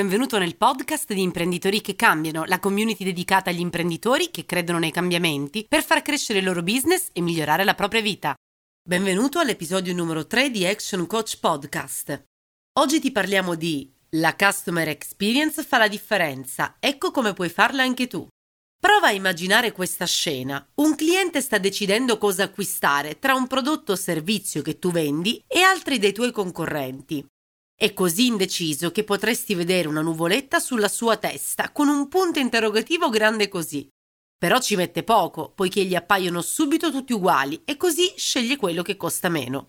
benvenuto nel podcast di Imprenditori che Cambiano, la community dedicata agli imprenditori che credono nei cambiamenti per far crescere il loro business e migliorare la propria vita. Benvenuto all'episodio numero 3 di Action Coach Podcast. Oggi ti parliamo di la customer experience fa la differenza, ecco come puoi farla anche tu. Prova a immaginare questa scena. Un cliente sta decidendo cosa acquistare tra un prodotto o servizio che tu vendi e altri dei tuoi concorrenti. È così indeciso che potresti vedere una nuvoletta sulla sua testa con un punto interrogativo grande così. Però ci mette poco, poiché gli appaiono subito tutti uguali e così sceglie quello che costa meno.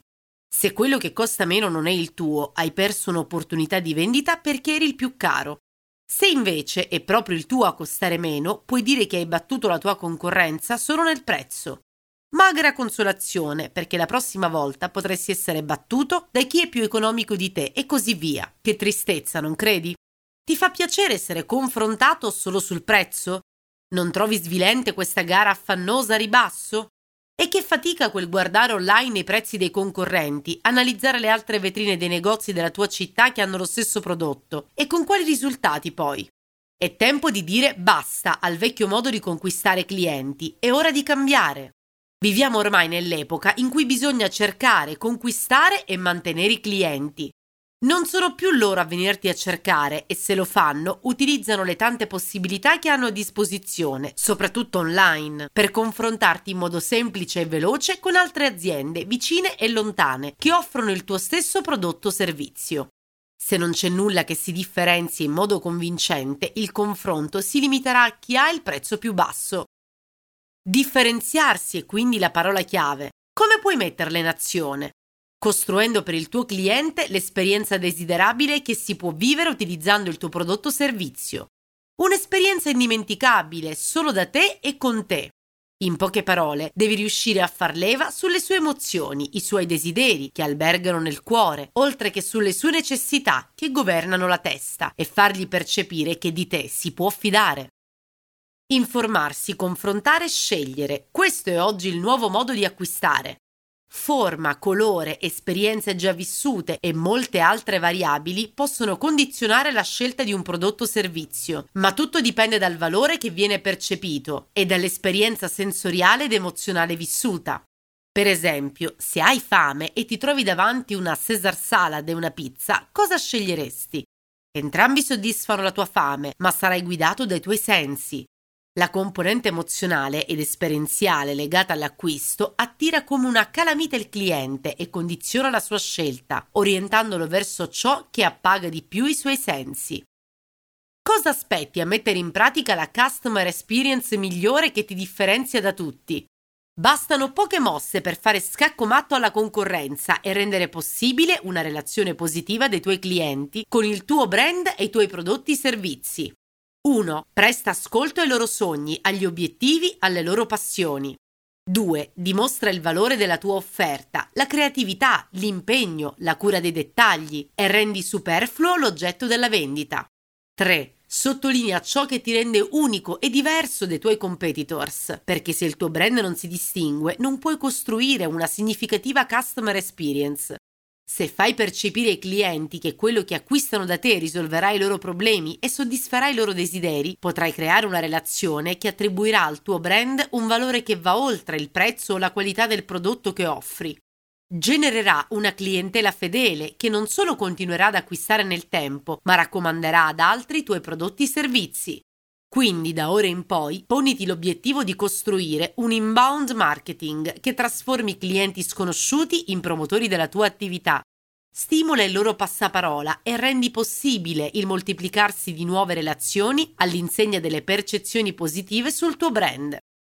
Se quello che costa meno non è il tuo, hai perso un'opportunità di vendita perché eri il più caro. Se invece è proprio il tuo a costare meno, puoi dire che hai battuto la tua concorrenza solo nel prezzo. Magra consolazione, perché la prossima volta potresti essere battuto da chi è più economico di te e così via. Che tristezza, non credi? Ti fa piacere essere confrontato solo sul prezzo? Non trovi svilente questa gara affannosa a ribasso? E che fatica quel guardare online i prezzi dei concorrenti, analizzare le altre vetrine dei negozi della tua città che hanno lo stesso prodotto e con quali risultati poi. È tempo di dire basta al vecchio modo di conquistare clienti, è ora di cambiare. Viviamo ormai nell'epoca in cui bisogna cercare, conquistare e mantenere i clienti. Non sono più loro a venirti a cercare e se lo fanno utilizzano le tante possibilità che hanno a disposizione, soprattutto online, per confrontarti in modo semplice e veloce con altre aziende vicine e lontane che offrono il tuo stesso prodotto o servizio. Se non c'è nulla che si differenzi in modo convincente, il confronto si limiterà a chi ha il prezzo più basso. Differenziarsi è quindi la parola chiave. Come puoi metterla in azione? Costruendo per il tuo cliente l'esperienza desiderabile che si può vivere utilizzando il tuo prodotto o servizio. Un'esperienza indimenticabile solo da te e con te. In poche parole, devi riuscire a far leva sulle sue emozioni, i suoi desideri che albergano nel cuore, oltre che sulle sue necessità che governano la testa e fargli percepire che di te si può fidare. Informarsi, confrontare e scegliere. Questo è oggi il nuovo modo di acquistare. Forma, colore, esperienze già vissute e molte altre variabili possono condizionare la scelta di un prodotto o servizio, ma tutto dipende dal valore che viene percepito e dall'esperienza sensoriale ed emozionale vissuta. Per esempio, se hai fame e ti trovi davanti una Caesar Salad e una pizza, cosa sceglieresti? Entrambi soddisfano la tua fame, ma sarai guidato dai tuoi sensi. La componente emozionale ed esperienziale legata all'acquisto attira come una calamita il cliente e condiziona la sua scelta, orientandolo verso ciò che appaga di più i suoi sensi. Cosa aspetti a mettere in pratica la customer experience migliore che ti differenzia da tutti? Bastano poche mosse per fare scacco matto alla concorrenza e rendere possibile una relazione positiva dei tuoi clienti con il tuo brand e i tuoi prodotti e servizi. 1. Presta ascolto ai loro sogni, agli obiettivi, alle loro passioni. 2. Dimostra il valore della tua offerta, la creatività, l'impegno, la cura dei dettagli e rendi superfluo l'oggetto della vendita. 3. Sottolinea ciò che ti rende unico e diverso dai tuoi competitors, perché se il tuo brand non si distingue non puoi costruire una significativa customer experience. Se fai percepire ai clienti che quello che acquistano da te risolverà i loro problemi e soddisferà i loro desideri, potrai creare una relazione che attribuirà al tuo brand un valore che va oltre il prezzo o la qualità del prodotto che offri. Genererà una clientela fedele che non solo continuerà ad acquistare nel tempo, ma raccomanderà ad altri i tuoi prodotti e servizi. Quindi da ora in poi poniti l'obiettivo di costruire un inbound marketing che trasformi clienti sconosciuti in promotori della tua attività. Stimola il loro passaparola e rendi possibile il moltiplicarsi di nuove relazioni all'insegna delle percezioni positive sul tuo brand.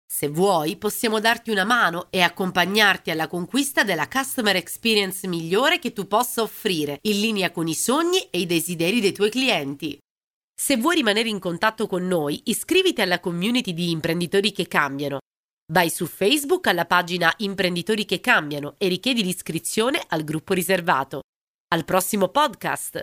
Se vuoi, possiamo darti una mano e accompagnarti alla conquista della customer experience migliore che tu possa offrire, in linea con i sogni e i desideri dei tuoi clienti. Se vuoi rimanere in contatto con noi, iscriviti alla community di Imprenditori che Cambiano. Vai su Facebook alla pagina Imprenditori che Cambiano e richiedi l'iscrizione al gruppo riservato. Al prossimo podcast!